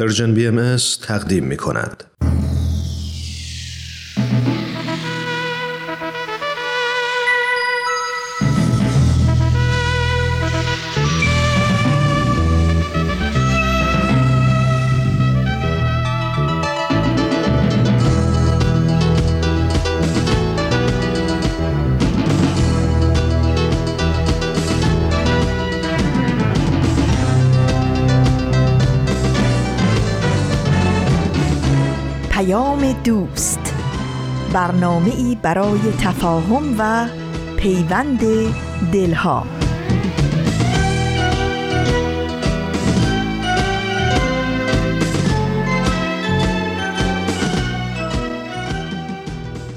ارژن BMS تقدیم می‌کند. دوست، برنامه‌ای برای تفاهم و پیوند دلها.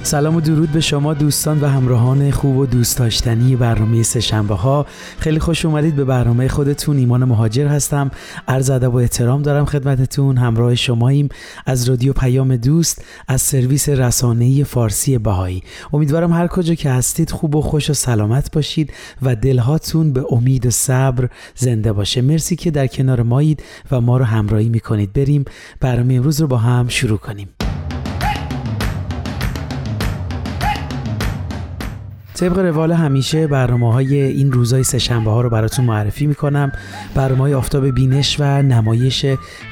سلام و درود به شما دوستان و همراهان خوب و دوست داشتنی برنامه سه‌شنبه‌ها. خیلی خوش اومدید به برنامه خودتون. ایمان مهاجر هستم. عرض ادب و احترام دارم خدمتتون. همراه شماییم از رادیو پیام دوست، از سرویس رسانه‌ای فارسی بهائی. امیدوارم هر کجا که هستید خوب و خوش و سلامت باشید و دلهاتون به امید و صبر زنده باشه. مرسی که در کنار مایید و ما رو همراهی می‌کنید. بریم برنامه امروز رو با هم شروع کنیم. طبق روال همیشه برنامه‌های این روزای سه‌شنبه‌ها رو براتون معرفی می‌کنم. برنامه‌های آفتاب بینش و نمایش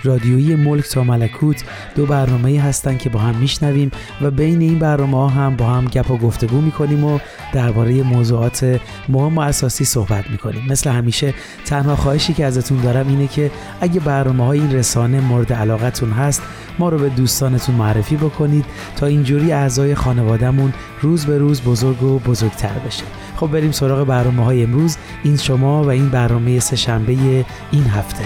رادیویی ملک تا ملکوت دو برنامه‌ای هستن که با هم میشنویم و بین این برنامه‌ها هم با هم گپ و گفتگو می‌کنیم و درباره موضوعات مهم و اساسی صحبت می‌کنیم. مثل همیشه تنها خواهشی که ازتون دارم اینه که اگه برنامه‌های این رسانه مورد علاقتون هست، ما رو به دوستانتون معرفی بکنید تا اینجوری اعضای خانواده‌مون روز به روز بزرگ و بزرگتر بشه. خب بریم سراغ برنامه‌های امروز. این شما و این برنامه سه‌شنبه این هفته.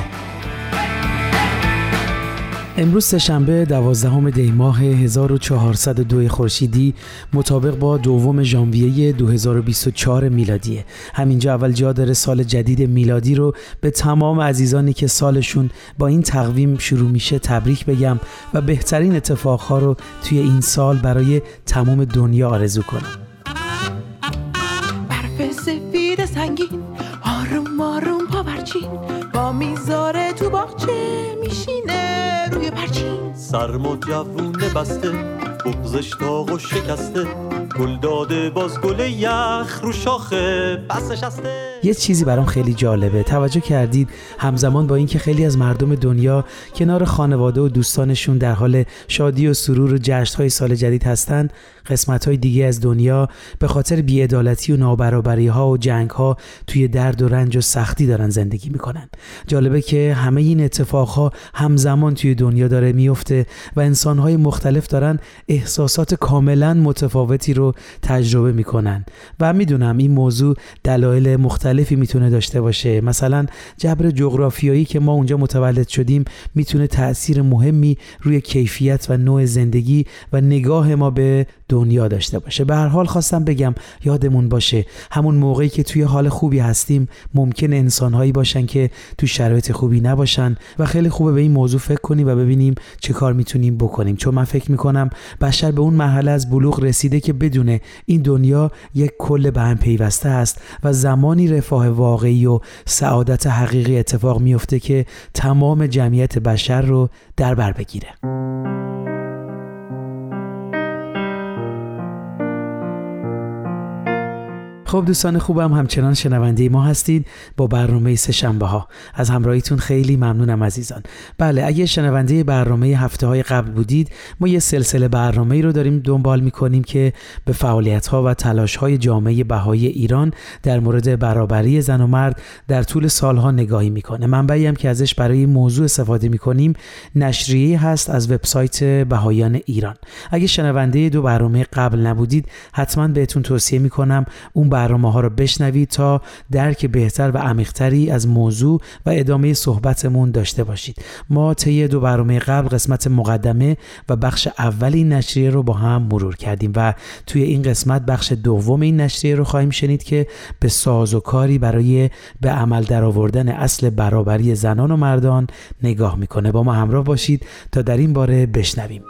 امروز سه‌شنبه 12 دی ماه 1402 خورشیدی مطابق با 2 ژانویه 2024 میلادیه. همینجا اول جا داره سال جدید میلادی رو به تمام عزیزانی که سالشون با این تقویم شروع میشه تبریک بگم و بهترین اتفاقها رو توی این سال برای تمام دنیا آرزو کنم. برف سفید سنگین آروم آروم پا برچین با میذاره تو باغچه میشینه روی پرچین، سرم و جوونه بسته بغزش داغ و شکسته، گل داده باز گل یخ رو شاخه بس نشسته. یه چیزی برام خیلی جالبه. توجه کردید همزمان با اینکه خیلی از مردم دنیا کنار خانواده و دوستانشون در حال شادی و سرور و جشن‌های سال جدید هستن، قسمت‌های دیگه از دنیا به خاطر بی‌عدالتی و نابرابری‌ها و جنگ‌ها توی درد و رنج و سختی دارن زندگی می‌کنن. جالبه که همه این اتفاق‌ها همزمان توی دنیا داره میفته و انسان‌های مختلف دارن احساسات کاملاً متفاوتی رو تجربه می‌کنن. و می‌دونم این موضوع دلایل مختلفی میتونه داشته باشه. مثلا جبر جغرافیایی که ما اونجا متولد شدیم میتونه تأثیر مهمی روی کیفیت و نوع زندگی و نگاه ما به دنیا داشته باشه. به هر حال خواستم بگم یادمون باشه همون موقعی که توی حال خوبی هستیم ممکن انسان‌هایی باشن که تو شرایط خوبی نباشن و خیلی خوبه به این موضوع فکر کنیم و ببینیم چه کار میتونیم بکنیم، چون من فکر می‌کنم بشر به اون مرحله از بلوغ رسیده که بدونه این دنیا یک کل به هم پیوسته است و زمانی رفاه واقعی و سعادت حقیقی اتفاق میفته که تمام جمعیت بشر رو در بر بگیره. خب دوستان خوبم، همچنان شنونده ما هستید با برنامه سه‌شنبه ها. از همراهیتون خیلی ممنونم عزیزان. بله، اگه شنونده برنامه هفته های قبل بودید، ما یه سلسله برنامه‌ای رو داریم دنبال می‌کنیم که به فعالیت ها و تلاش های جامعه بهائی ایران در مورد برابری زن و مرد در طول سالها نگاهی می‌کنه. منبعی هم که ازش برای این موضوع استفاده می‌کنیم نشریه هست از وبسایت بهائیان ایران. اگه شنونده دو برنامه قبل نبودید، حتما بهتون توصیه می‌کنم اون برنامه‌ها رو بشنوید تا درک بهتر و عمیق‌تری از موضوع و ادامه صحبتمون داشته باشید. ما طی دو برنامه قبل قسمت مقدمه و بخش اول این نشریه رو با هم مرور کردیم و توی این قسمت بخش دوم این نشریه رو خواهیم شنید که به سازوکاری برای به عمل درآوردن اصل برابری زنان و مردان نگاه می‌کنه. با ما همراه باشید تا در این باره بشنویم.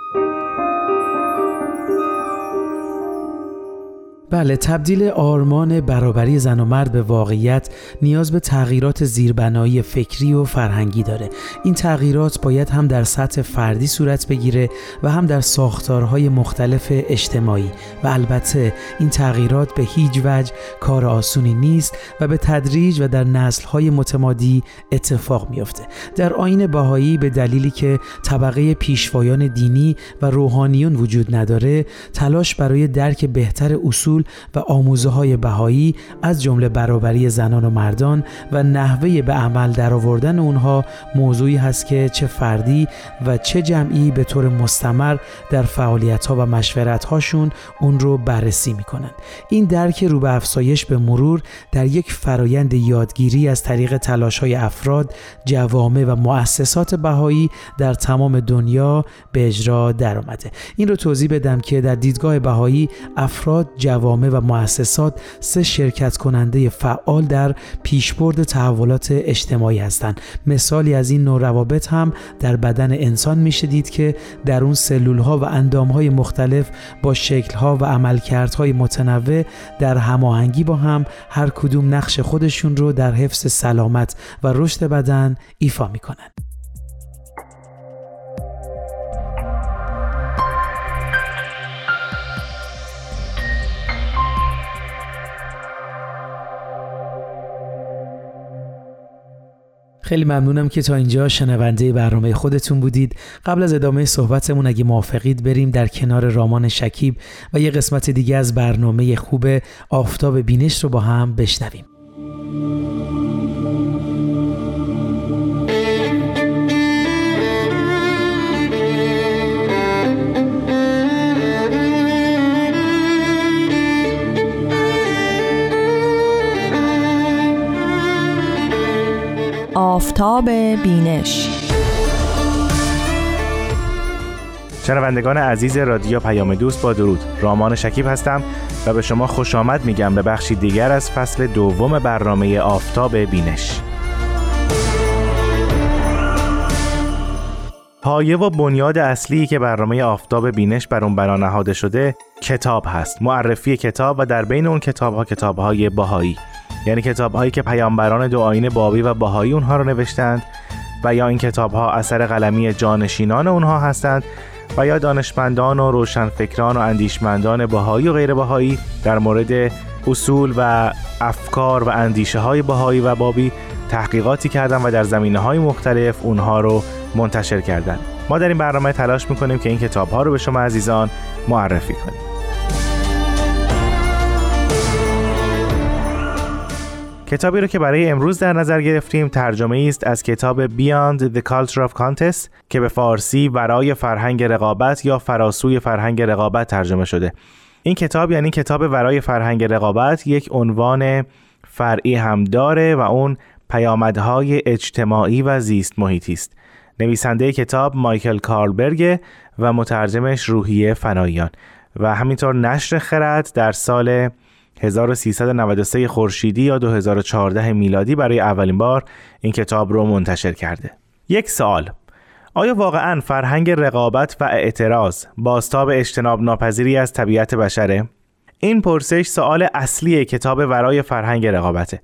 بله، تبدیل آرمان برابری زن و مرد به واقعیت نیاز به تغییرات زیربنایی فکری و فرهنگی داره. این تغییرات باید هم در سطح فردی صورت بگیره و هم در ساختارهای مختلف اجتماعی و البته این تغییرات به هیچ وجه کار آسونی نیست و به تدریج و در نسل‌های متمادی اتفاق میفته. در آیین بهائی به دلیلی که طبقه پیشوایان دینی و روحانیون وجود نداره، تلاش برای درک بهتر اصول و آموزه‌های بهائی از جمله برابری زنان و مردان و نحوه به عمل درآوردن اونها موضوعی هست که چه فردی و چه جمعی به طور مستمر در فعالیت‌ها و مشورت‌هاشون اون رو بررسی می‌کنن. این درک رو به افزایش به مرور در یک فرایند یادگیری از طریق تلاش‌های افراد، جوامع و مؤسسات بهائی در تمام دنیا به اجرا درآمده. این رو توضیح بدم که در دیدگاه بهائی افراد، جوامع و مؤسسات سه شرکت کننده فعال در پیشبرد تحولات اجتماعی هستند. مثالی از این نوع روابط هم در بدن انسان میشه دید که در اون سلول‌ها و اندام‌های مختلف با شکل‌ها و عملکردهای متنوع در هماهنگی با هم هر کدوم نقش خودشون رو در حفظ سلامت و رشد بدن ایفا می‌کنن. خیلی ممنونم که تا اینجا شنونده برنامه خودتون بودید. قبل از ادامه صحبتمون اگه موافقید بریم در کنار رامان شکیب و یه قسمت دیگه از برنامه خوب آفتاب بینش رو با هم بشنویم. آفتاب بینش. شنوندگان عزیز رادیو پیام دوست، با درود، رامان شکیب هستم و به شما خوش آمد میگم به بخشی دیگر از فصل دوم برنامه آفتاب بینش. پایه و بنیاد اصلی که برنامه آفتاب بینش بر اون بنا نهاده شده کتاب هست. معرفی کتاب و در بین اون کتاب‌ها کتاب‌های بهائی، یعنی کتاب‌هایی که پیامبران دو آیین بابی و بهائی اونها رو نوشتند و یا این کتاب‌ها اثر قلمی جانشینان اونها هستند و یا دانشمندان و روشنفکران و اندیشمندان بهائی و غیر بهائی در مورد اصول و افکار و اندیشه‌های بهائی و بابی تحقیقاتی کردن و در زمینه‌های مختلف اونها رو منتشر کردن. ما در این برنامه تلاش می‌کنیم که این کتاب‌ها رو به شما عزیزان معرفی کنیم. کتابی رو که برای امروز در نظر گرفتیم ترجمه‌ای است از کتاب Beyond the Culture of Contest که به فارسی ورای فرهنگ رقابت یا فراسوی فرهنگ رقابت ترجمه شده. این کتاب یعنی کتاب ورای فرهنگ رقابت یک عنوان فرعی هم داره و اون پیامدهای اجتماعی و زیست محیطی است. نویسنده کتاب مایکل کارلبرگ و مترجمش روحی فنایان و همینطور نشر خرد در سال 1393 خورشیدی یا 2014 میلادی برای اولین بار این کتاب رو منتشر کرده. یک سوال: آیا واقعاً فرهنگ رقابت و اعتراض بازتاب اجتناب ناپذیری از طبیعت بشره؟ این پرسش سوال اصلی کتاب ورای فرهنگ رقابته.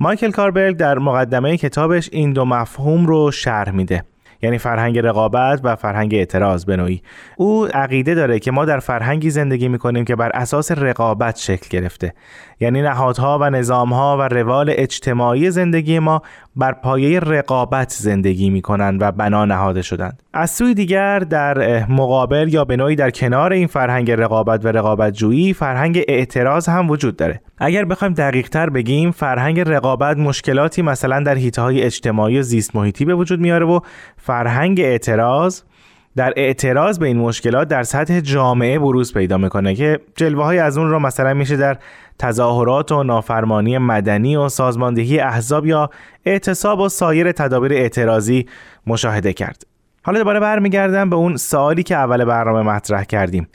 مایکل کارلبرگ در مقدمه کتابش این دو مفهوم رو شرح میده، یعنی فرهنگ رقابت و فرهنگ اعتراض به نوعی. او عقیده داره که ما در فرهنگی زندگی می‌کنیم که بر اساس رقابت شکل گرفته، یعنی نهادها و نظامها و روال اجتماعی زندگی ما بر پایه رقابت زندگی می‌کنند و بنا نهاده شدند. از سوی دیگر در مقابل یا به نوعی در کنار این فرهنگ رقابت و رقابت‌جویی، فرهنگ اعتراض هم وجود داره. اگر بخوایم دقیق‌تر بگیم، فرهنگ رقابت مشکلاتی مثلا در حیطه‌های اجتماعی و زیست محیطی به وجود میاره و فرهنگ اعتراض در اعتراض به این مشکلات در سطح جامعه بروز پیدا میکنه که جلوه‌های از اون رو مثلا میشه در تظاهرات و نافرمانی مدنی و سازماندهی احزاب یا اعتصاب و سایر تدابیر اعتراضی مشاهده کرد. حالا دوباره برمیگردم به اون سوالی که اول برنامه مطرح کردیم: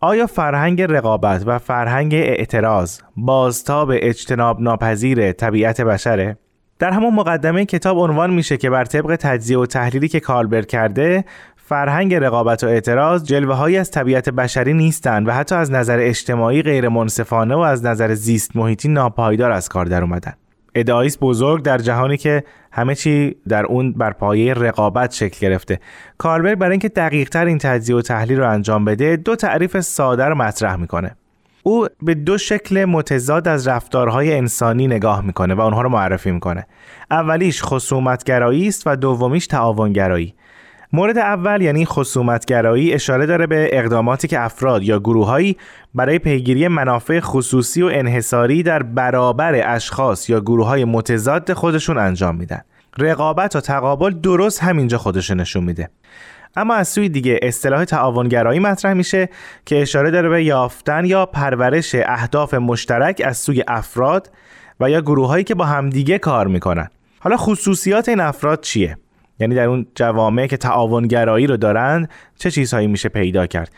آیا فرهنگ رقابت و فرهنگ اعتراض بازتاب اجتناب ناپذیر طبیعت بشره؟ در همون مقدمه کتاب عنوان میشه که بر طبق تجزیه و تحلیلی که کارلبرگ کرده، فرهنگ رقابت و اعتراض جلوه‌هایی از طبیعت بشری نیستند و حتی از نظر اجتماعی غیرمنصفانه و از نظر زیست محیطی ناپایدار از کار در اومدن. ادعایی بزرگ در جهانی که همه چی در اون بر پایه رقابت شکل گرفته. کاربر برای اینکه دقیق‌تر این تجزیه و تحلیل رو انجام بده، دو تعریف ساده رو مطرح می‌کنه. او به دو شکل متضاد از رفتارهای انسانی نگاه می‌کنه و اونها رو معرفی می‌کنه. اولیش خصومت‌گرایی است و دومیش تعاون‌گرایی. مورد اول یعنی خصومت‌گرایی اشاره داره به اقداماتی که افراد یا گروه‌هایی برای پیگیری منافع خصوصی و انحصاری در برابر اشخاص یا گروه‌های متضاد خودشون انجام میدن. رقابت و تقابل درست همینجا خودش نشون میده. اما از سوی دیگه اصطلاح تعاون‌گرایی مطرح میشه که اشاره داره به یافتن یا پرورش اهداف مشترک از سوی افراد و یا گروه‌هایی که با همدیگه کار میکنن. حالا خصوصیات این افراد چیه؟ یعنی در اون جوامعی که تعاونگرایی رو دارن چه چیزهایی میشه پیدا کرد؟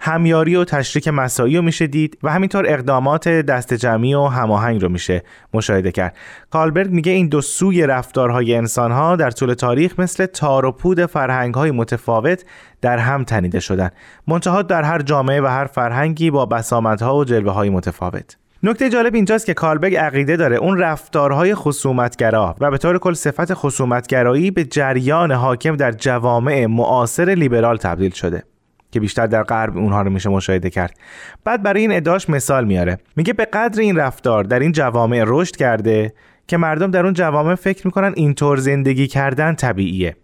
همیاری و تشریک مساعی رو میشه دید و همینطور اقدامات دست جمعی و هماهنگ رو میشه مشاهده کرد. کارلبرگ میگه این دو سوی رفتارهای انسانها در طول تاریخ مثل تار و پود فرهنگ‌های متفاوت در هم تنیده شدن، منتها در هر جامعه و هر فرهنگی با بسامدها و جلوه‌های متفاوت. نکته جالب اینجاست که کارلبرگ عقیده داره اون رفتارهای خصومتگرا و به طور کل صفت خصومتگرایی به جریان حاکم در جوامع معاصر لیبرال تبدیل شده که بیشتر در غرب اونها رو میشه مشاهده کرد. بعد برای این ادعاش مثال میاره، میگه به قدر این رفتار در این جوامع رشد کرده که مردم در اون جوامع فکر میکنن اینطور زندگی کردن طبیعیه.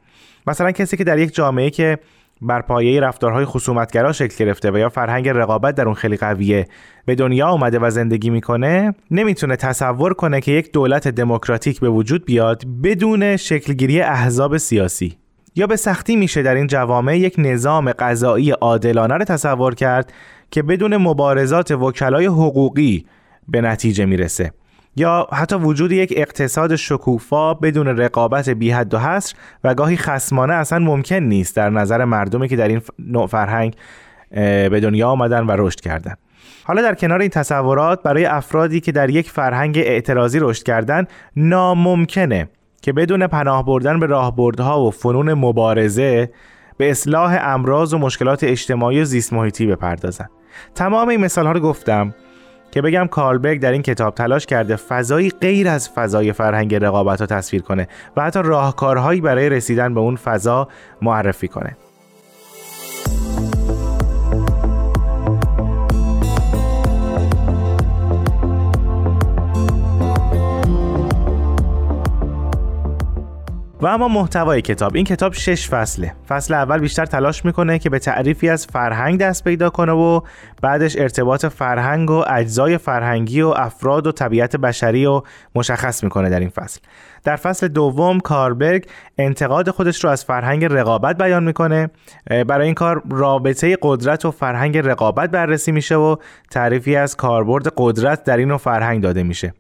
مثلا کسی که در یک جامعه که بر پایه رفتارهای خصومتگرا شکل گرفته و یا فرهنگ رقابت در اون خیلی قویه به دنیا اومده و زندگی میکنه، نمیتونه تصور کنه که یک دولت دموکراتیک به وجود بیاد بدون شکلگیری احزاب سیاسی. یا به سختی میشه در این جوامع یک نظام قضایی عادلانه رو تصور کرد که بدون مبارزات وکلای حقوقی به نتیجه میرسه. یا حتی وجود یک اقتصاد شکوفا بدون رقابت بی حد و حصر و گاهی خصمانه اصلا ممکن نیست در نظر مردمی که در این نوع فرهنگ به دنیا آمدن و رشد کردن. حالا در کنار این تصورات، برای افرادی که در یک فرهنگ اعتراضی رشد کردن ناممکنه که بدون پناه بردن به راهبردها و فنون مبارزه به اصلاح امراض و مشکلات اجتماعی و زیست محیطی بپردازن. تمام این مثال‌ها رو گفتم که بگم کارلبرگ در این کتاب تلاش کرده فضایی غیر از فضای فرهنگ رقابت رو تصویر کنه و حتی راهکارهایی برای رسیدن به اون فضا معرفی کنه. و اما محتوای کتاب. این کتاب 6 فصله. فصل اول بیشتر تلاش میکنه که به تعریفی از فرهنگ دست پیدا کنه و بعدش ارتباط فرهنگ و اجزای فرهنگی و افراد و طبیعت بشری رو مشخص میکنه. در این فصل، در فصل دوم، کارلبرگ انتقاد خودش رو از فرهنگ رقابت بیان میکنه. برای این کار رابطه قدرت و فرهنگ رقابت بررسی میشه و تعریفی از کاربرد قدرت در این و فرهنگ داده میشه.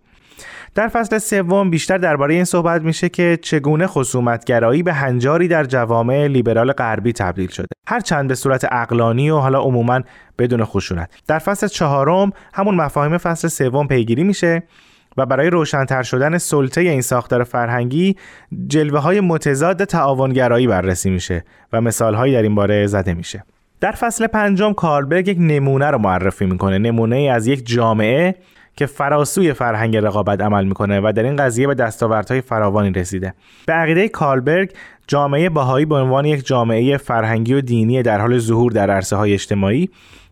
در فصل سوم بیشتر درباره این صحبت میشه که چگونه خصومتگرایی به هنجاری در جوامع لیبرال غربی تبدیل شده، هرچند به صورت عقلانی و حالا عموما بدون خشونت. در فصل چهارم همون مفاهیم فصل سوم پیگیری میشه و برای روشن‌تر شدن سلطه این ساختار فرهنگی جلوه‌های متضاد تعاونگرایی بررسی میشه و مثال‌هایی در این باره زده میشه. در فصل پنجم کارلبرگ یک نمونه رو معرفی میکنه، نمونه‌ای از یک جامعه که فراسوی فرهنگ رقابت عمل میکنه و در این قضیه به دستاوردهای فراوانی رسیده. به عقیده کارلبرگ، جامعه بهائی به عنوان یک جامعه فرهنگی و دینی در حال ظهور در عرصه‌های اجتماعی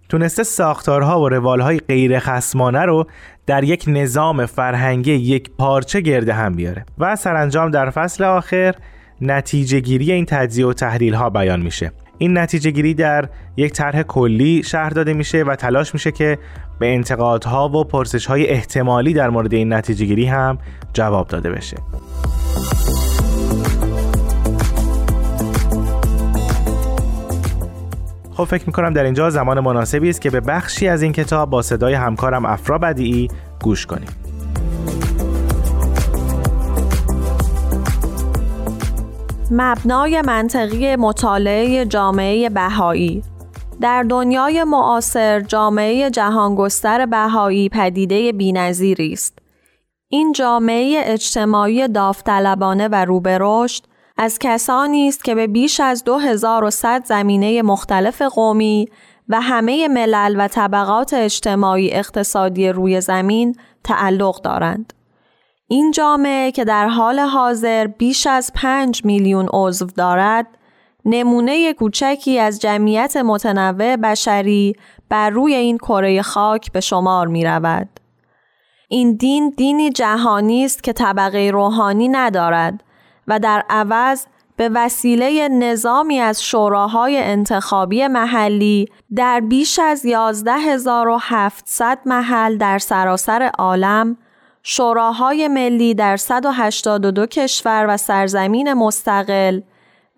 تونسته ساختارها و روالهای غیر خصمانه رو در یک نظام فرهنگی یک پارچه گرد هم بیاره و سرانجام در فصل آخر نتیجه گیری این تجزیه و تحلیل ها بیان میشه. این نتیجه گیری در یک طرح کلی شرح داده میشه و تلاش میشه که به انتقادها و پرسش‌های احتمالی در مورد این نتیجه گیری هم جواب داده بشه. خب فکر می‌کنم در اینجا زمان مناسبی است که به بخشی از این کتاب با صدای همکارم افرا بدیعی گوش کنیم. مبنای منطقی مطالعه جامعه بهائی. در دنیای معاصر جامعه جهانگستر بهائی پدیده بی‌نظیری است. این جامعه اجتماعی داوطلبانه و روبرشت از کسانی است که به بیش از 2100 زمینه مختلف قومی و همه ملل و طبقات اجتماعی اقتصادی روی زمین تعلق دارند. این جامعه که در حال حاضر بیش از 5 میلیون عضو دارد، نمونه کوچکی از جمعیت متنوع بشری بر روی این کره خاک به شمار می رود. این دین دینی جهانی است که طبقه روحانی ندارد و در عوض به وسیله نظامی از شوراهای انتخابی محلی در بیش از 11700 محل در سراسر عالم، شوراهای ملی در 182 کشور و سرزمین مستقل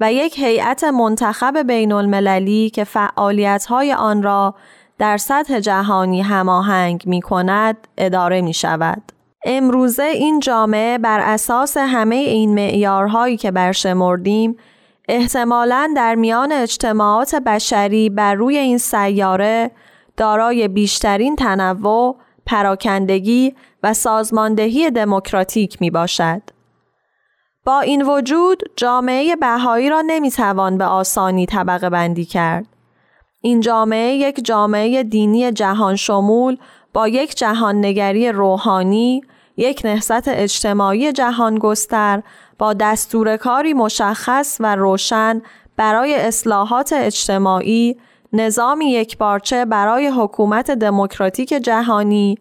و یک هیئت منتخب بین المللی که فعالیت‌های آن را در سطح جهانی هماهنگ می کند، اداره می شود. امروزه این جامعه بر اساس همه این معیارهایی که برشمردیم، احتمالاً در میان اجتماعات بشری بر روی این سیاره دارای بیشترین تنوع، پراکندگی و سازماندهی دموکراتیک می باشد. با این وجود جامعه بهایی را نمی توان به آسانی طبقه بندی کرد. این جامعه یک جامعه دینی جهان شمول با یک جهان نگری روحانی، یک نهضت اجتماعی جهان گستر با دستورکاری مشخص و روشن برای اصلاحات اجتماعی، نظامی یکپارچه برای حکومت دموکراتیک جهانی،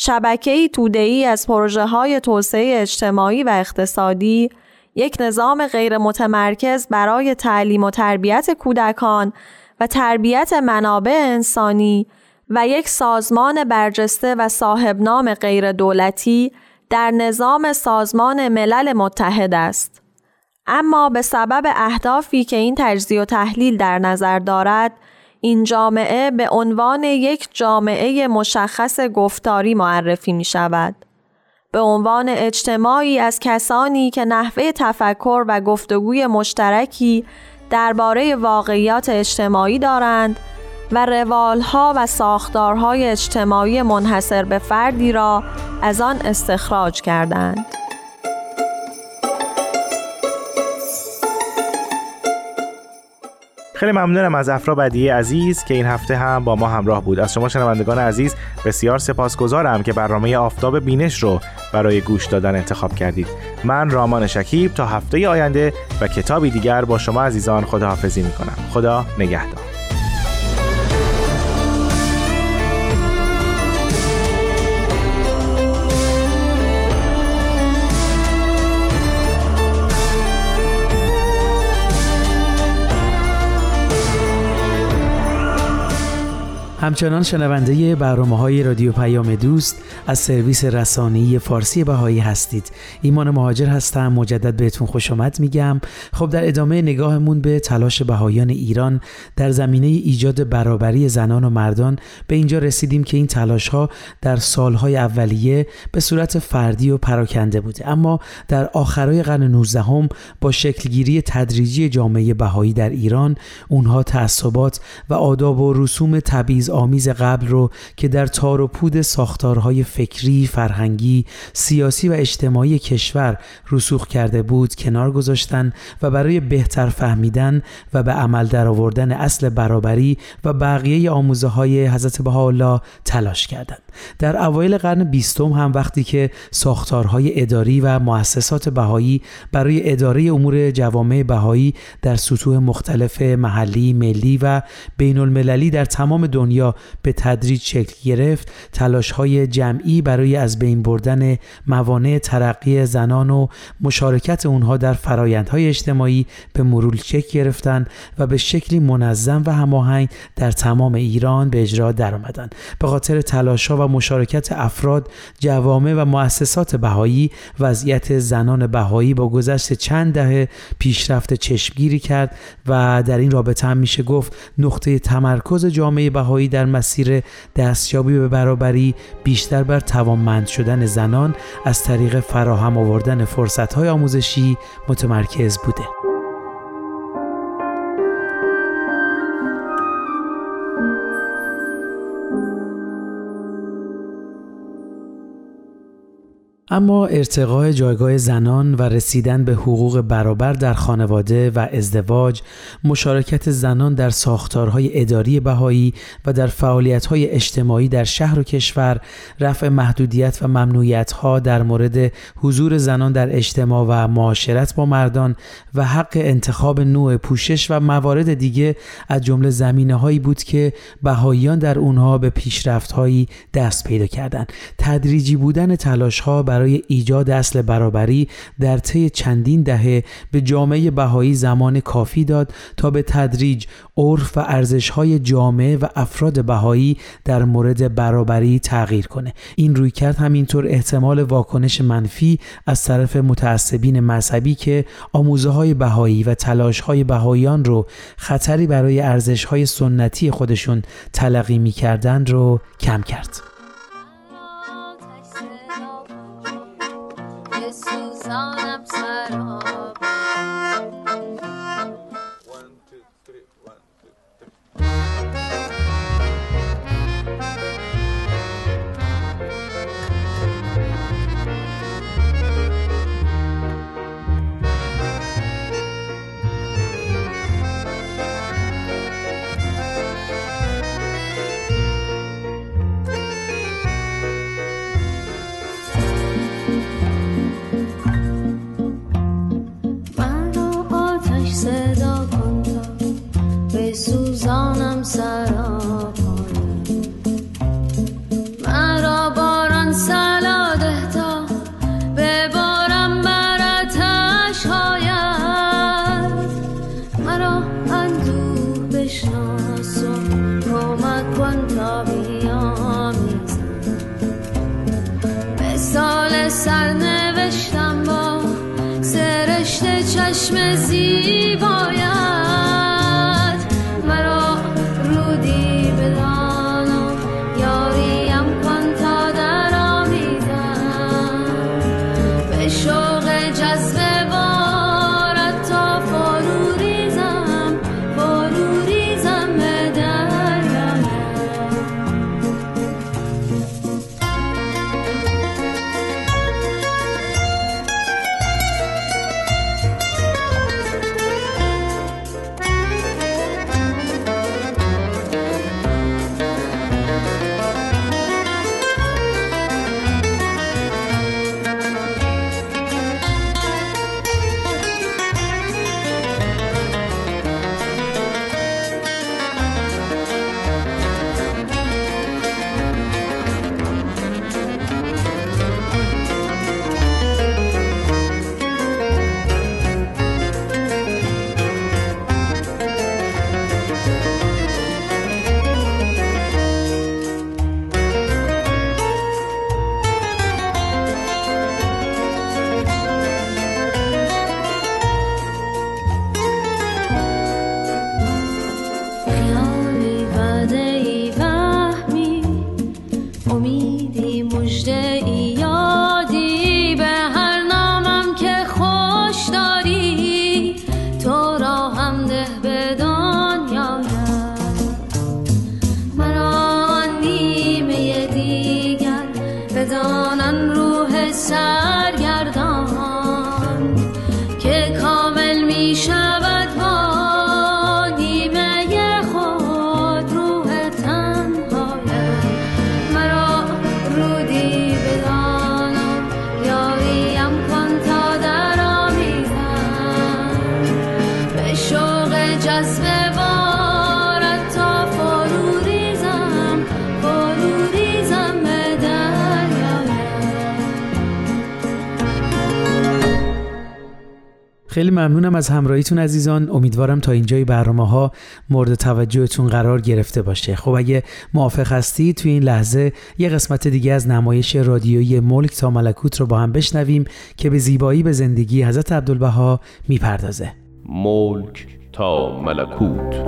شبکه‌ای توده‌ای از پروژه‌های توسعه اجتماعی و اقتصادی، یک نظام غیر متمرکز برای تعلیم و تربیت کودکان و تربیت منابع انسانی و یک سازمان برجسته و صاحب نام غیر دولتی در نظام سازمان ملل متحد است. اما به سبب اهدافی که این تجزیه و تحلیل در نظر دارد، این جامعه به عنوان یک جامعه مشخص گفتاری معرفی می شود. به عنوان اجتماعی از کسانی که نحوه تفکر و گفتگوی مشترکی درباره واقعیات اجتماعی دارند و روالها و ساختارهای اجتماعی منحصر به فردی را از آن استخراج کردند. خیلی ممنونم از افرا بدیعی عزیز که این هفته هم با ما همراه بود. از شما شنوندگان عزیز بسیار سپاسگزارم که برنامه آفتاب بینش رو برای گوش دادن انتخاب کردید. من رامان شکیب تا هفته آینده و کتابی دیگر با شما عزیزان خداحافظی میکنم. خدا نگهدار. همچنان شنونده برنامه‌های رادیو پیام دوست از سرویس رسانه‌ای فارسی بهایی هستید. ایمان مهاجر هستم، مجدد بهتون خوش آمد میگم. خب در ادامه نگاهمون به تلاش بهایان ایران در زمینه ایجاد برابری زنان و مردان به اینجا رسیدیم که این تلاش‌ها در سال‌های اولیه به صورت فردی و پراکنده بوده، اما در آخرای قرن 19 هم با شکلگیری تدریجی جامعه بهایی در ایران، اونها تعصبات و آداب و رسوم تبعیض آمیز قبل رو که در تار و پود ساختارهای فکری، فرهنگی، سیاسی و اجتماعی کشور رسوخ کرده بود کنار گذاشتن و برای بهتر فهمیدن و به عمل درآوردن اصل برابری و بقیه آموزه های حضرت بهاءالله تلاش کردند. در اوایل قرن 20 هم وقتی که ساختارهای اداری و مؤسسات بهایی برای اداره امور جوامع بهایی در سطوح مختلف محلی، ملی و بین المللی در تمام دنیا به تدریج شکل گرفت، تلاش‌های جمعی برای از بین بردن موانع ترقی زنان و مشارکت اونها در فرایندهای اجتماعی به مرور شکل گرفتند و به شکلی منظم و هماهنگ در تمام ایران به اجرا درآمدند. به خاطر تلاش‌ها و مشارکت افراد، جوامع و مؤسسات بهایی، وضعیت زنان بهایی با گذشت چند دهه پیشرفت چشمگیری کرد و در این رابطه هم میشه گفت نقطه تمرکز جامعه بهایی در مسیر دستیابی به برابری بیشتر بر توانمند شدن زنان از طریق فراهم آوردن فرصت‌های آموزشی متمرکز بوده. اما ارتقاء جایگاه زنان و رسیدن به حقوق برابر در خانواده و ازدواج، مشارکت زنان در ساختارهای اداری بهایی و در فعالیت‌های اجتماعی در شهر و کشور، رفع محدودیت و ممنوعیت‌ها در مورد حضور زنان در اجتماع و معاشرت با مردان و حق انتخاب نوع پوشش و موارد دیگه از جمله زمینه‌هایی بود که بهاییان در اونها به پیشرفت‌هایی دست پیدا کردند. تدریجی بودن تلاش‌ها برای ایجاد اصل برابری در طی چندین دهه به جامعه بهایی زمان کافی داد تا به تدریج عرف و ارزش‌های جامعه و افراد بهایی در مورد برابری تغییر کنه. این رویکرد همینطور احتمال واکنش منفی از طرف متعصبین مذهبی که آموزه‌های بهایی و تلاش‌های بهاییان رو خطری برای ارزش‌های سنتی خودشون تلقی می‌کردند رو کم کرد. سوزانم سرا کنه مرا باران سلاده تا ببارم برات هایم مرا اندوه بشناس و کمک کن تا بیامیز مثال سر نوشتم با سرشت چشم زیبایم خیلی ممنونم از همراهیتون عزیزان. امیدوارم تا اینجای برنامه‌ها مورد توجهتون قرار گرفته باشه. خب اگه موافق هستی توی این لحظه یه قسمت دیگه از نمایش رادیویی ملک تا ملکوت رو با هم بشنویم که به زیبایی به زندگی حضرت عبدالبها میپردازه. ملک تا ملکوت.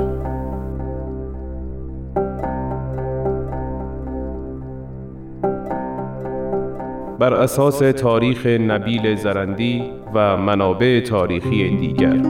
بر اساس تاریخ نبیل زرندی و منابع تاریخی دیگر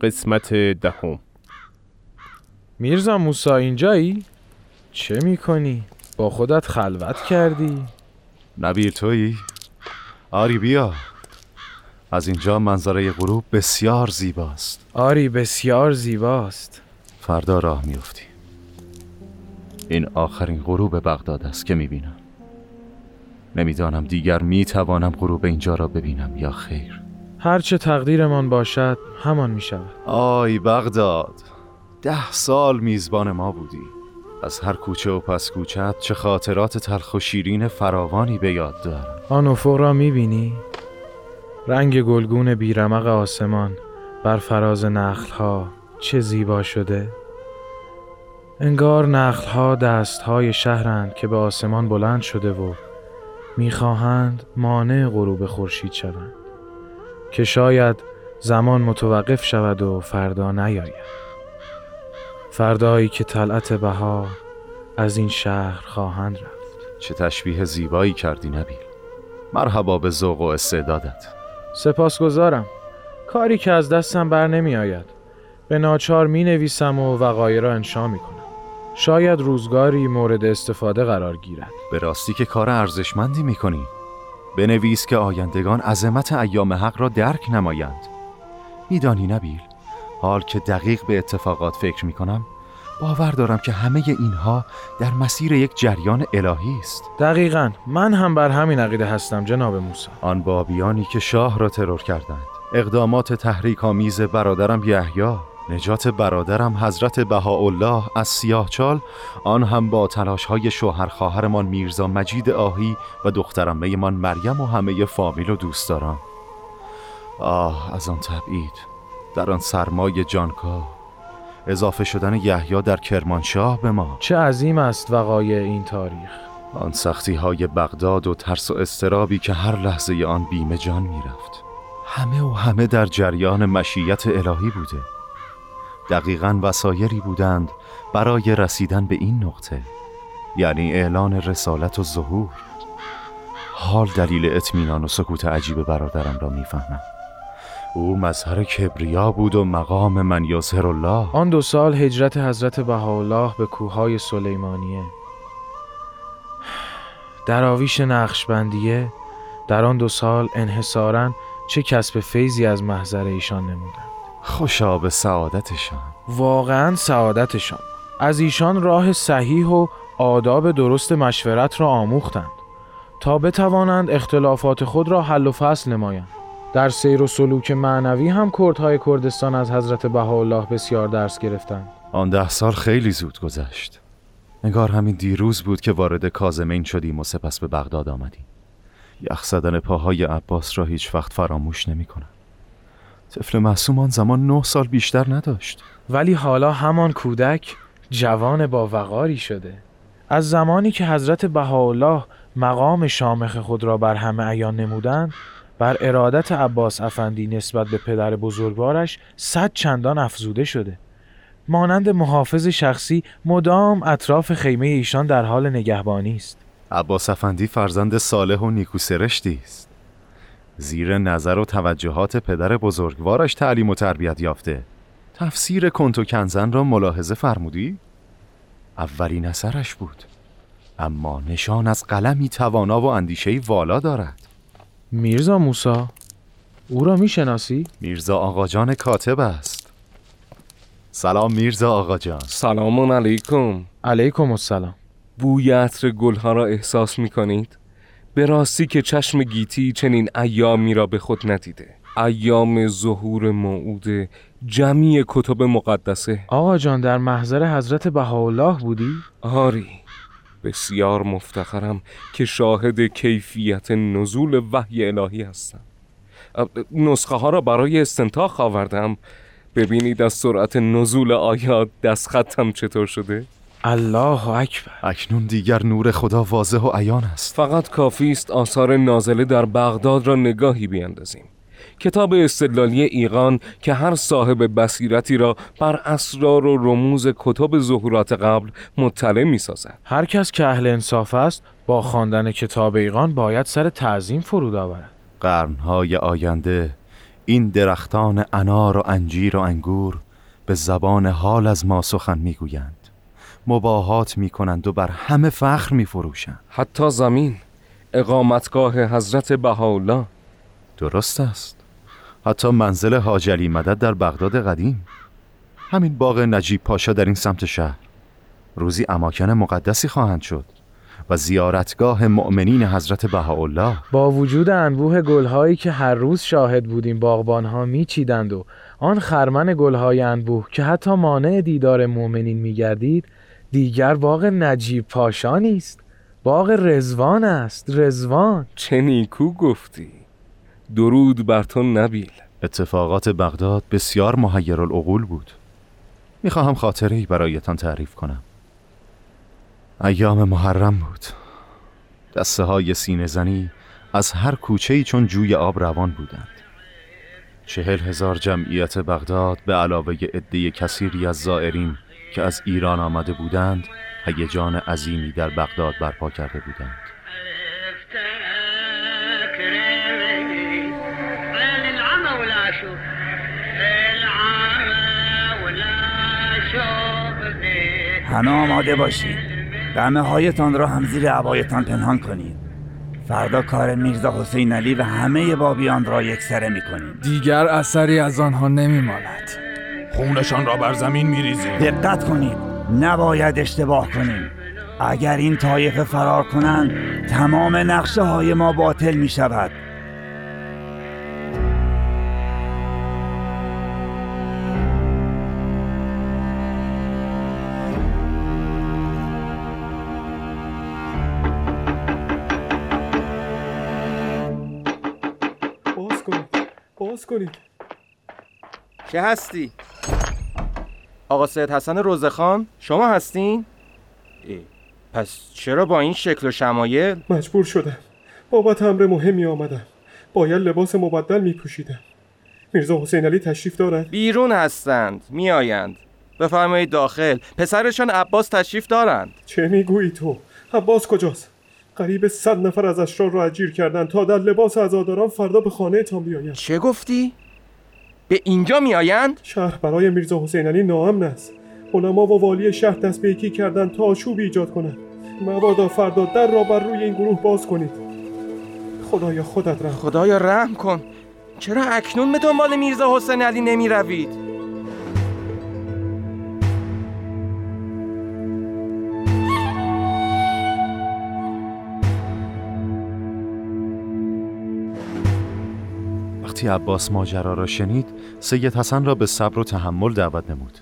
قسمت دهم. میرزا موسی اینجایی؟ چه میکنی؟ با خودت خلوت کردی؟ نبیل تویی؟ آری بیا، از اینجا منظره غروب بسیار زیباست. آری بسیار زیباست. فردا راه میفتی. این آخرین غروب بغداد است که میبینم. نمیدانم دیگر میتوانم غروب اینجا را ببینم یا خیر. هرچه تقدیرمان باشد همان میشود. آی بغداد، 10 سال میزبان ما بودی. از هر کوچه و پس کوچت چه خاطرات تلخ و شیرین فراوانی به یاد دارم. آن افق را میبینی؟ رنگ گلگون بیرمق آسمان بر فراز نخلها چه زیبا شده. انگار نخلها دستهای شهرند که به آسمان بلند شده و میخواهند مانع غروب خورشید شوند که شاید زمان متوقف شود و فردا نیاید. فردایی که طلعت بها از این شهر خواهند رفت. چه تشبیه زیبایی کردی نبیل. مرحبا به ذوق و استعدادت. سپاسگزارم. کاری که از دستم بر نمی آید. به ناچار می نویسم و وقایع را انشا می کنم. شاید روزگاری مورد استفاده قرار گیرد. به راستی که کار ارزشمندی می کنی. بنویس که آیندگان عظمت ایام حق را درک نمایند. میدانی نبیل، حال که دقیق به اتفاقات فکر می کنم باور دارم که همه اینها در مسیر یک جریان الهی است. دقیقاً، من هم بر همین عقیده هستم جناب موسی. آن بابیانی که شاه را ترور کردند، اقدامات تحریک‌آمیز برادرم یحیی، نجات برادرم حضرت بهاءالله از سیاهچال، آن هم با تلاش‌های شوهر خواهرمان میرزا مجید آهی و دخترعمه‌مان مریم و همه فامیل و دوستداران. آه از آن تبعید، در آن سرمای جانکاه، اضافه شدن یحیی در کرمانشاه به ما. چه عظیم است وقایع این تاریخ. آن سختی‌های بغداد و ترس و اضطرابی که هر لحظه آن بیمه جان می‌رفت. همه در جریان مشیت الهی بوده. دقیقاً وسایری بودند برای رسیدن به این نقطه، یعنی اعلان رسالت و ظهور. حال دلیل اطمینان و سکوت عجیب برادرم را می‌فهمم. او مظهر کبریا بود و مقام من یظهر الله. آن 2 سال هجرت حضرت بهاءالله به کوههای سلیمانیه، دراویش نقشبندیه، در آن 2 سال انحصاراً چه کسب فیضی از محضر ایشان نمودند. خوشا به سعادتشان، واقعاً سعادتشان. از ایشان راه صحیح و آداب درست مشورت را آموختند تا بتوانند اختلافات خود را حل و فصل نمایند. در سیر و سلوک معنوی هم کردهای کردستان از حضرت بهاءالله بسیار درس گرفتند. آن 10 سال خیلی زود گذشت. انگار همین دیروز بود که وارد کاظمین شدیم و سپس به بغداد آمدیم. یخ زدن پاهای عباس را هیچ وقت فراموش نمی‌کنم. طفل معصوم آن زمان 9 سال بیشتر نداشت، ولی حالا همان کودک جوان با وقاری شده. از زمانی که حضرت بهاءالله مقام شامخ خود را بر همه عیان نمودند، بر ارادت عباس افندی نسبت به پدر بزرگوارش 100 چندان افزوده شده. مانند محافظ شخصی مدام اطراف خیمه ایشان در حال نگهبانی است. عباس افندی فرزند صالح و نیکوسرشتی است. زیر نظر و توجهات پدر بزرگوارش تعلیم و تربیت یافته. تفسیر کنت و کنزن را ملاحظه فرمودی؟ اولین اثرش بود، اما نشان از قلمی توانا و اندیشه‌ای والا دارد. میرزا موسی، او را میشناسی؟ میرزا آقا جان کاتب است. سلام میرزا آقا جان. سلام علیکم. علیکم السلام. بوی عطر گلها را احساس میکنید؟ به راستی که چشم گیتی چنین ایامی را به خود ندیده. ایام ظهور موعود جمعی کتب مقدسه. آقا جان در محضر حضرت بهاءالله بودی؟ آری، بسیار مفتخرم که شاهد کیفیت نزول وحی الهی هستم. نسخه ها را برای استنتاق آوردم. ببینید از سرعت نزول آیات دست خطم چطور شده. الله اکبر. اکنون دیگر نور خدا واضح و عیان است. فقط کافی است آثار نازله در بغداد را نگاهی بیاندازیم کتاب استدلالی ایقان که هر صاحب بصیرتی را بر اسرار و رموز کتاب ظهورات قبل مطلع می سازد. هر کس که اهل انصاف است با خواندن کتاب ایقان باید سر تعظیم فرود آورد. قرنهای آینده این درختان انار و انجیر و انگور به زبان حال از ما سخن می گویند، مباهات می کنند و بر همه فخر می فروشند. حتی زمین، اقامتگاه حضرت بهاءالله. درست است، حتی منزل حاج علی مدد در بغداد قدیم، همین باغ نجیب پاشا در این سمت شهر روزی اماکن مقدسی خواهند شد و زیارتگاه مؤمنین حضرت بهاءالله. با وجود انبوه گلهایی که هر روز شاهد بودیم باغبانها میچیدند و آن خرمن گلهای انبوه که حتی مانع دیدار مؤمنین میگردید، دیگر باغ نجیب پاشا نیست، باغ رزوان است. رزوان، چه نیکو گفتی، درود بر تو نبیل. اتفاقات بغداد بسیار محیرالعقول بود. میخواهم خاطره‌ای برایتان تعریف کنم. ایام محرم بود. دسته های سینه زنی از هر کوچه‌ای چون جوی آب روان بودند. 40,000 جمعیت بغداد به علاوه عده کثیری از زائرین که از ایران آمده بودند، هیجان عظیمی در بغداد برپا کرده بودند. همه آماده باشید، دمه هایتان را هم زیر عبایتان پنهان کنید. فردا کار میرزا حسین علی و همه بابیان را یکسره می‌کنید. دیگر اثری از آنها نمی‌ماند. خونشان را بر زمین می‌ریزید. دقت کنید، نباید اشتباه کنیم. اگر این طایفه فرار کنند تمام نقشه های ما باطل می‌شود. کنید. چه هستی؟ آقا سید حسن روزخان شما هستین؟ پس چرا با این شکل و شمایل؟ مجبور شدم، بابت امر مهمی آمدم. باید لباس مبدل می پوشیدم. میرزا حسین علی تشریف دارند؟ بیرون هستند، می آیند. بفرمایید داخل. پسرشان عباس تشریف دارند. چه می گویی تو؟ عباس کجاست؟ قریب 100 نفر از اشرار را اجیر کردند تا در لباس عزاداران فردا به خانه تان بیایند. چه گفتی؟ به اینجا میآیند؟ شهر برای میرزا حسین علی ناامن است. علما و والی شهر دست به یکی کردند تا آشوبی ایجاد کنند. مبادا فردا در را بر روی این گروه باز کنید. خدایا خودت رحم. خدایا رحم کن. چرا اکنون به دنبال میرزا حسین علی نمی روید؟ وقتی عباس ماجرا را شنید، سید حسن را به صبر و تحمل دعوت نمود.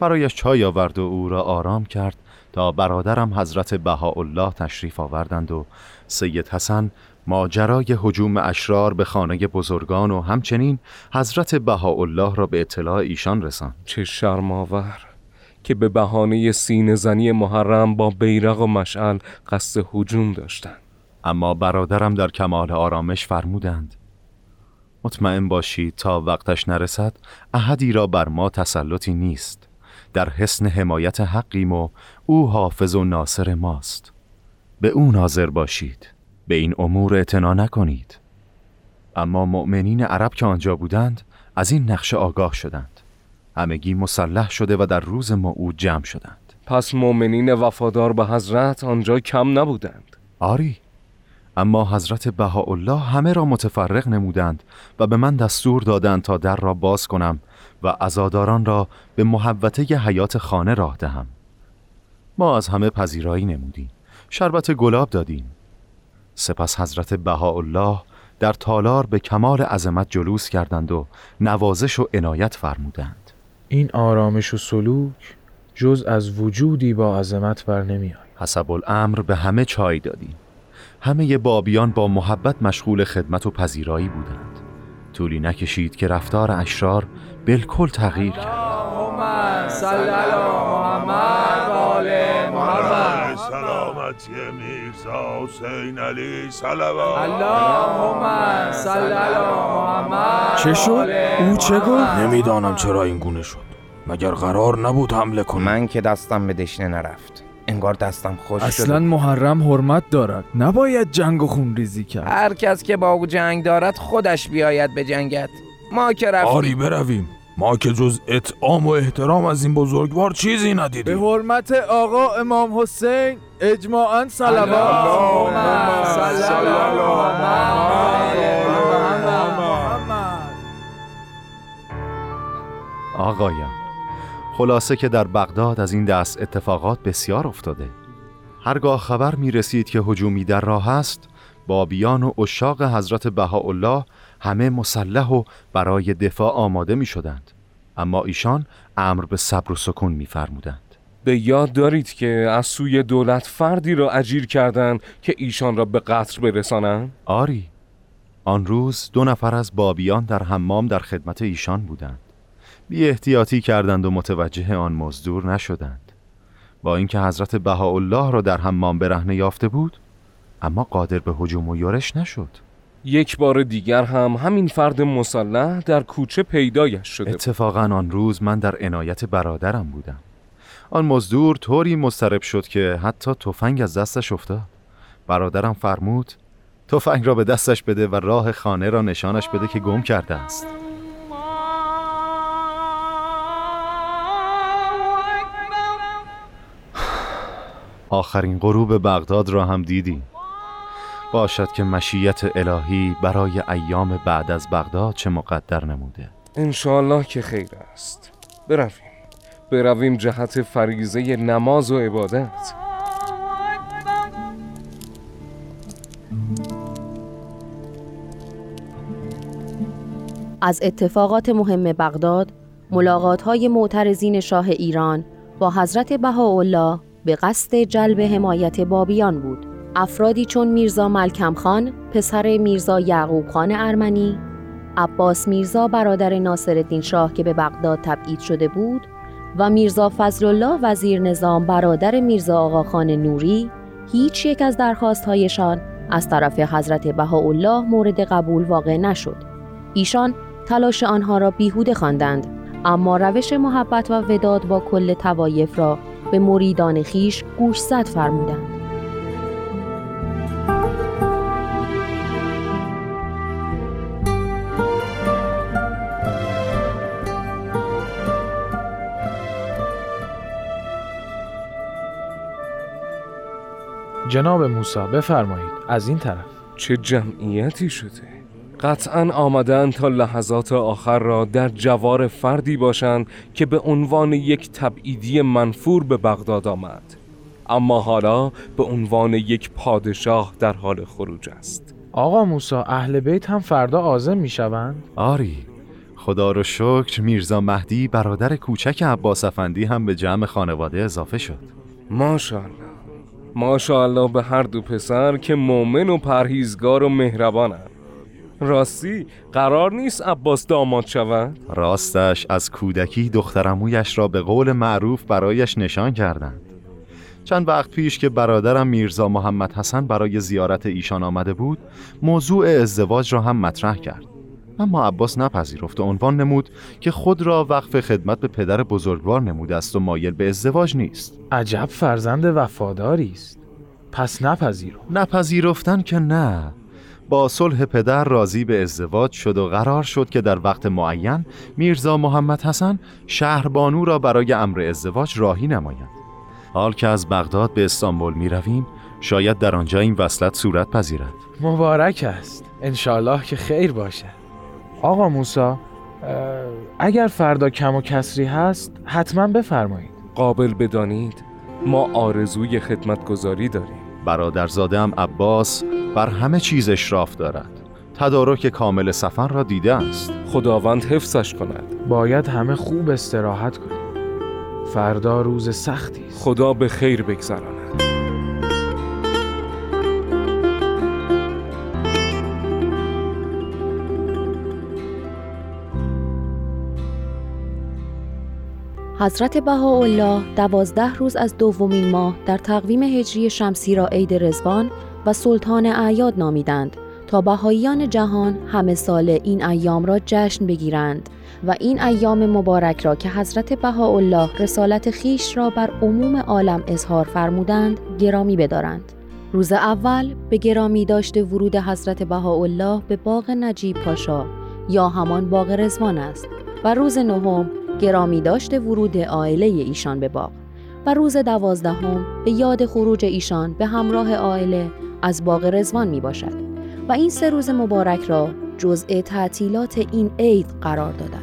برایش چای آورد و او را آرام کرد تا برادرم حضرت بهاءالله تشریف آوردند و سید حسن ماجرای هجوم اشرار به خانه بزرگان و همچنین حضرت بهاءالله را به اطلاع ایشان رساند. چه شرم‌آور که به بهانه سینه‌زنی محرم با بیرق و مشعل قصد هجوم داشتند. اما برادرم در کمال آرامش فرمودند: مطمئن باشید تا وقتش نرسد احدی را بر ما تسلطی نیست. در حسن حمایت حقیم و او حافظ و ناصر ماست. به او ناظر باشید، به این امور اعتنا نکنید. اما مؤمنین عرب که آنجا بودند از این نقشه آگاه شدند. همگی مسلح شده و در روز موعود جمع شدند. پس مؤمنین وفادار به حضرت آنجا کم نبودند. آری، اما حضرت بهاءالله همه را متفرق نمودند و به من دستور دادند تا در را باز کنم و عزاداران را به محوطه ی حیات خانه راه دهم. ما از همه پذیرایی نمودیم، شربت گلاب دادیم. سپس حضرت بهاءالله در تالار به کمال عظمت جلوس کردند و نوازش و عنایت فرمودند. این آرامش و سلوک جز از وجودی با عظمت بر نمی آید. حسب الامر به همه چای دادیم. همه بابیان با محبت مشغول خدمت و پذیرایی بودند. طولی نکشید که رفتار اشرار بالکل تغییر کرد. آل محمد. سلامتی میرزا حسین علی صلوات. اللهم صل علی محمد. چه شد؟ او چه گفت؟ نمیدانم چرا این گونه شد. مگر قرار نبود حمله کنم؟ من که دستم به دشنه نرفت. انگار دستم خوش شد. اصلا محرم حرمت دارد، نباید جنگ و خونریزی کرد. هر کس که با او جنگ دارد خودش بیاید به جنگت. ما که رفتیم. آری برویم. ما که جز اطعام و احترام از این بزرگوار چیزی ندیدیم. به حرمت آقا امام حسین اجماعاً صلوات. اللهم صل علی محمد. آقایان، خلاصه که در بغداد از این دست اتفاقات بسیار افتاده. هرگاه خبر می رسید که هجومی در راه است، بابیان و عشاق حضرت بهاءالله همه مسلح و برای دفاع آماده می شدند. اما ایشان امر به صبر و سکون می فرمودند. به یاد دارید که از سوی دولت فردی را اجیر کردند که ایشان را به قتل برسانند؟ آری، آن روز 2 نفر از بابیان در حمام در خدمت ایشان بودند. بی احتیاطی کردند و متوجه آن مزدور نشدند. با اینکه حضرت بهاءالله را در حمام برهنه یافته بود، اما قادر به هجوم و یورش نشد. یک بار دیگر هم همین فرد مسلح در کوچه پیدایش شده. اتفاقاً آن روز من در عنایت برادرم بودم. آن مزدور طوری مضطرب شد که حتی تفنگ از دستش افتاد. برادرم فرمود تفنگ را به دستش بده و راه خانه را نشانش بده که گم کرده است. آخرین غروب بغداد را هم دیدیم. باشد که مشیت الهی برای ایام بعد از بغداد چه مقدر نموده. انشاءالله که خیر است. برویم جهت فریضه نماز و عبادت. از اتفاقات مهم بغداد، ملاقات‌های معترضین شاه ایران با حضرت بهاءالله به قصد جلب حمایت بابیان بود. افرادی چون میرزا ملکم خان، پسر میرزا یعقوب خان ارمنی، عباس میرزا برادر ناصرالدین شاه که به بغداد تبعید شده بود و میرزا فضل الله وزیر نظام برادر میرزا آقاخان نوری، هیچ یک از درخواست‌هایشان از طرف حضرت بهاءالله مورد قبول واقع نشد. ایشان تلاش آنها را بیهوده خواندند، اما روش محبت و وداد با کل طوایف را به مریدان خیش گوشزد فرمودند. جناب موسی بفرمایید، از این طرف. چه جمعیتی شده؟ قطعاً آمدن تا لحظات آخر را در جوار فردی باشند که به عنوان یک تبعیدی منفور به بغداد آمد، اما حالا به عنوان یک پادشاه در حال خروج است. آقا موسی، اهل بیت هم فردا عازم می شوند؟ آری، خدا رو شکر میرزا مهدی برادر کوچک عباس افندی هم به جمع خانواده اضافه شد. ماشاءالله به هر دو پسر که مومن و پرهیزگار و مهربانند. راستی قرار نیست عباس داماد شود؟ راستش از کودکی دخترعمویش را به قول معروف برایش نشان کردند. چند وقت پیش که برادرم میرزا محمد حسن برای زیارت ایشان آمده بود، موضوع ازدواج را هم مطرح کرد، اما عباس نپذیرفت و عنوان نمود که خود را وقف خدمت به پدر بزرگوار نموده است و مایل به ازدواج نیست. عجب فرزند وفاداری است. پس نپذیرفت. نپذیرفتن که نه، با صلح پدر راضی به ازدواج شد و قرار شد که در وقت معین میرزا محمد حسن شهربانو را برای امر ازدواج راهی نماید. حال که از بغداد به استانبول می رویم، شاید در آنجا این وصلت صورت پذیرد. مبارک است، انشالله که خیر باشد. آقا موسی، اگر فردا کم و کسری هست حتما بفرمایید. قابل بدانید ما آرزوی خدمتگزاری داریم. برادرزاده‌ام عباس بر همه چیز اشراف دارد. تدارک کامل سفر را دیده است. خداوند حفظش کند. باید همه خوب استراحت کنیم. فردا روز سختی است. خدا به خیر بگذراند. حضرت بهاءالله 12 روز از دومین ماه در تقویم هجری شمسی را عید رزوان و سلطان اعیاد نامیدند تا بهائیان جهان همه ساله این ایام را جشن بگیرند و این ایام مبارک را که حضرت بهاءالله رسالت خیش را بر عموم عالم اظهار فرمودند گرامی بدارند. روز اول به گرامی داشته ورود حضرت بهاءالله به باغ نجیب پاشا یا همان باغ رزوان است و روز نهم گرامی داشته ورود عائله ایشان به باغ و روز 12 به یاد خروج ایشان به همراه عائله از باغ رزوان می باشد و این 3 روز مبارک را جزء تعطیلات این عید قرار دادند.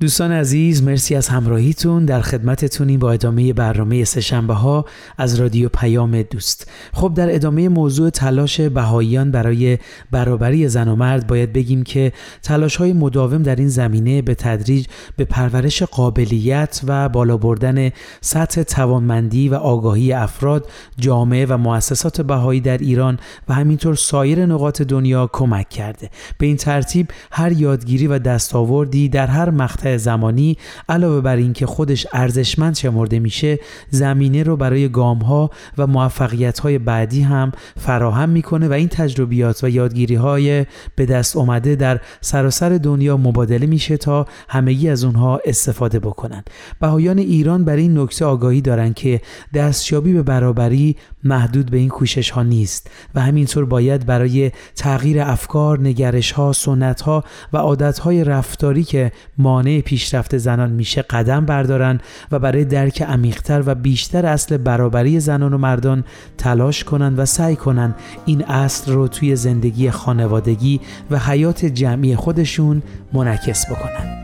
دوستان عزیز، مرسی از همراهیتون. در خدمتتونیم با ادامه برنامه سه‌شنبه‌ها از رادیو پیام دوست. خب در ادامه موضوع تلاش بهائیان برای برابری زن و مرد باید بگیم که تلاش‌های مداوم در این زمینه به تدریج به پرورش قابلیت و بالا بردن سطح توانمندی و آگاهی افراد، جامعه و مؤسسات بهائی در ایران و همینطور سایر نقاط دنیا کمک کرده. به این ترتیب هر یادگیری و دستاوردی در هر مقطع زمانی علاوه بر اینکه خودش ارزشمند شمرده میشه، زمینه رو برای گام‌ها و موفقیت‌های بعدی هم فراهم میکنه و این تجربیات و یادگیری‌های به دست اومده در سراسر دنیا مبادله میشه تا همگی از اونها استفاده بکنن. بهائیان ایران برای این نکته آگاهی دارن که دستیابی به برابری محدود به این کوشش ها نیست و همینطور باید برای تغییر افکار، نگرش‌ها، سنت‌ها و عادت‌های رفتاری که مانع پیشرفت زنان میشه قدم بردارن و برای درک عمیق‌تر و بیشتر اصل برابری زنان و مردان تلاش کنن و سعی کنن این اصل رو توی زندگی خانوادگی و حیات جمعی خودشون منعکس بکنن.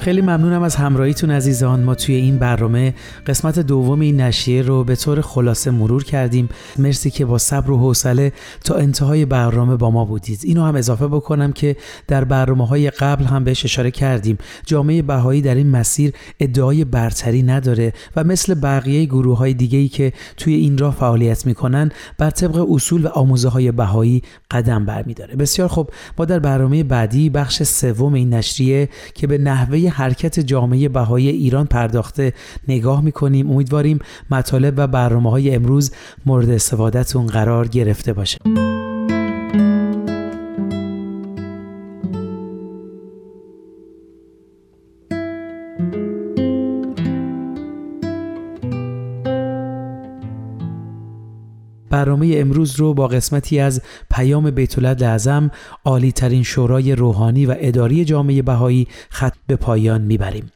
خیلی ممنونم از همراهیتون عزیزان. ما توی این برنامه قسمت دوم این نشریه رو به طور خلاصه مرور کردیم. مرسی که با صبر و حوصله تا انتهای برنامه با ما بودید. اینو هم اضافه بکنم که در برنامه‌های قبل هم بهش اشاره کردیم، جامعه بهائی در این مسیر ادعای برتری نداره و مثل بقیه گروه‌های دیگه‌ای که توی این راه فعالیت می‌کنن بر طبق اصول و آموزه‌های بهائی قدم برمی‌داره. بسیار خوب، ما در برنامه بعدی بخش سوم این نشریه که به نحوه حرکت جامعه بهائی ایران پرداخته نگاه میکنیم. امیدواریم مطالب و برنامه‌های امروز مورد استفادهتون قرار گرفته باشه. برنامه امروز رو با قسمتی از پیام بیت‌العدل اعظم، عالی ترین شورای روحانی و اداری جامعه بهائی، ختم به پایان میبریم.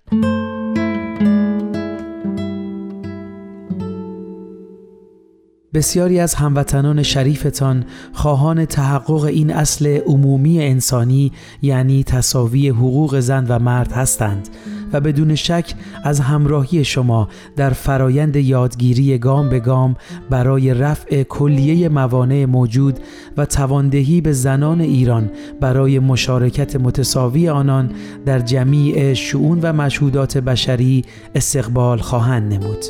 بسیاری از هموطنان شریفتان خواهان تحقق این اصل عمومی انسانی یعنی تساوی حقوق زن و مرد هستند و بدون شک از همراهی شما در فرایند یادگیری گام به گام برای رفع کلیه موانع موجود و تواندهی به زنان ایران برای مشارکت متساوی آنان در جمیع شؤون و مشهودات بشری استقبال خواهند نمود.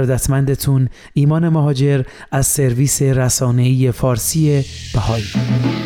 ارادتمندتون ایمان مهاجر از سرویس رسانه‌ای فارسی بهائی.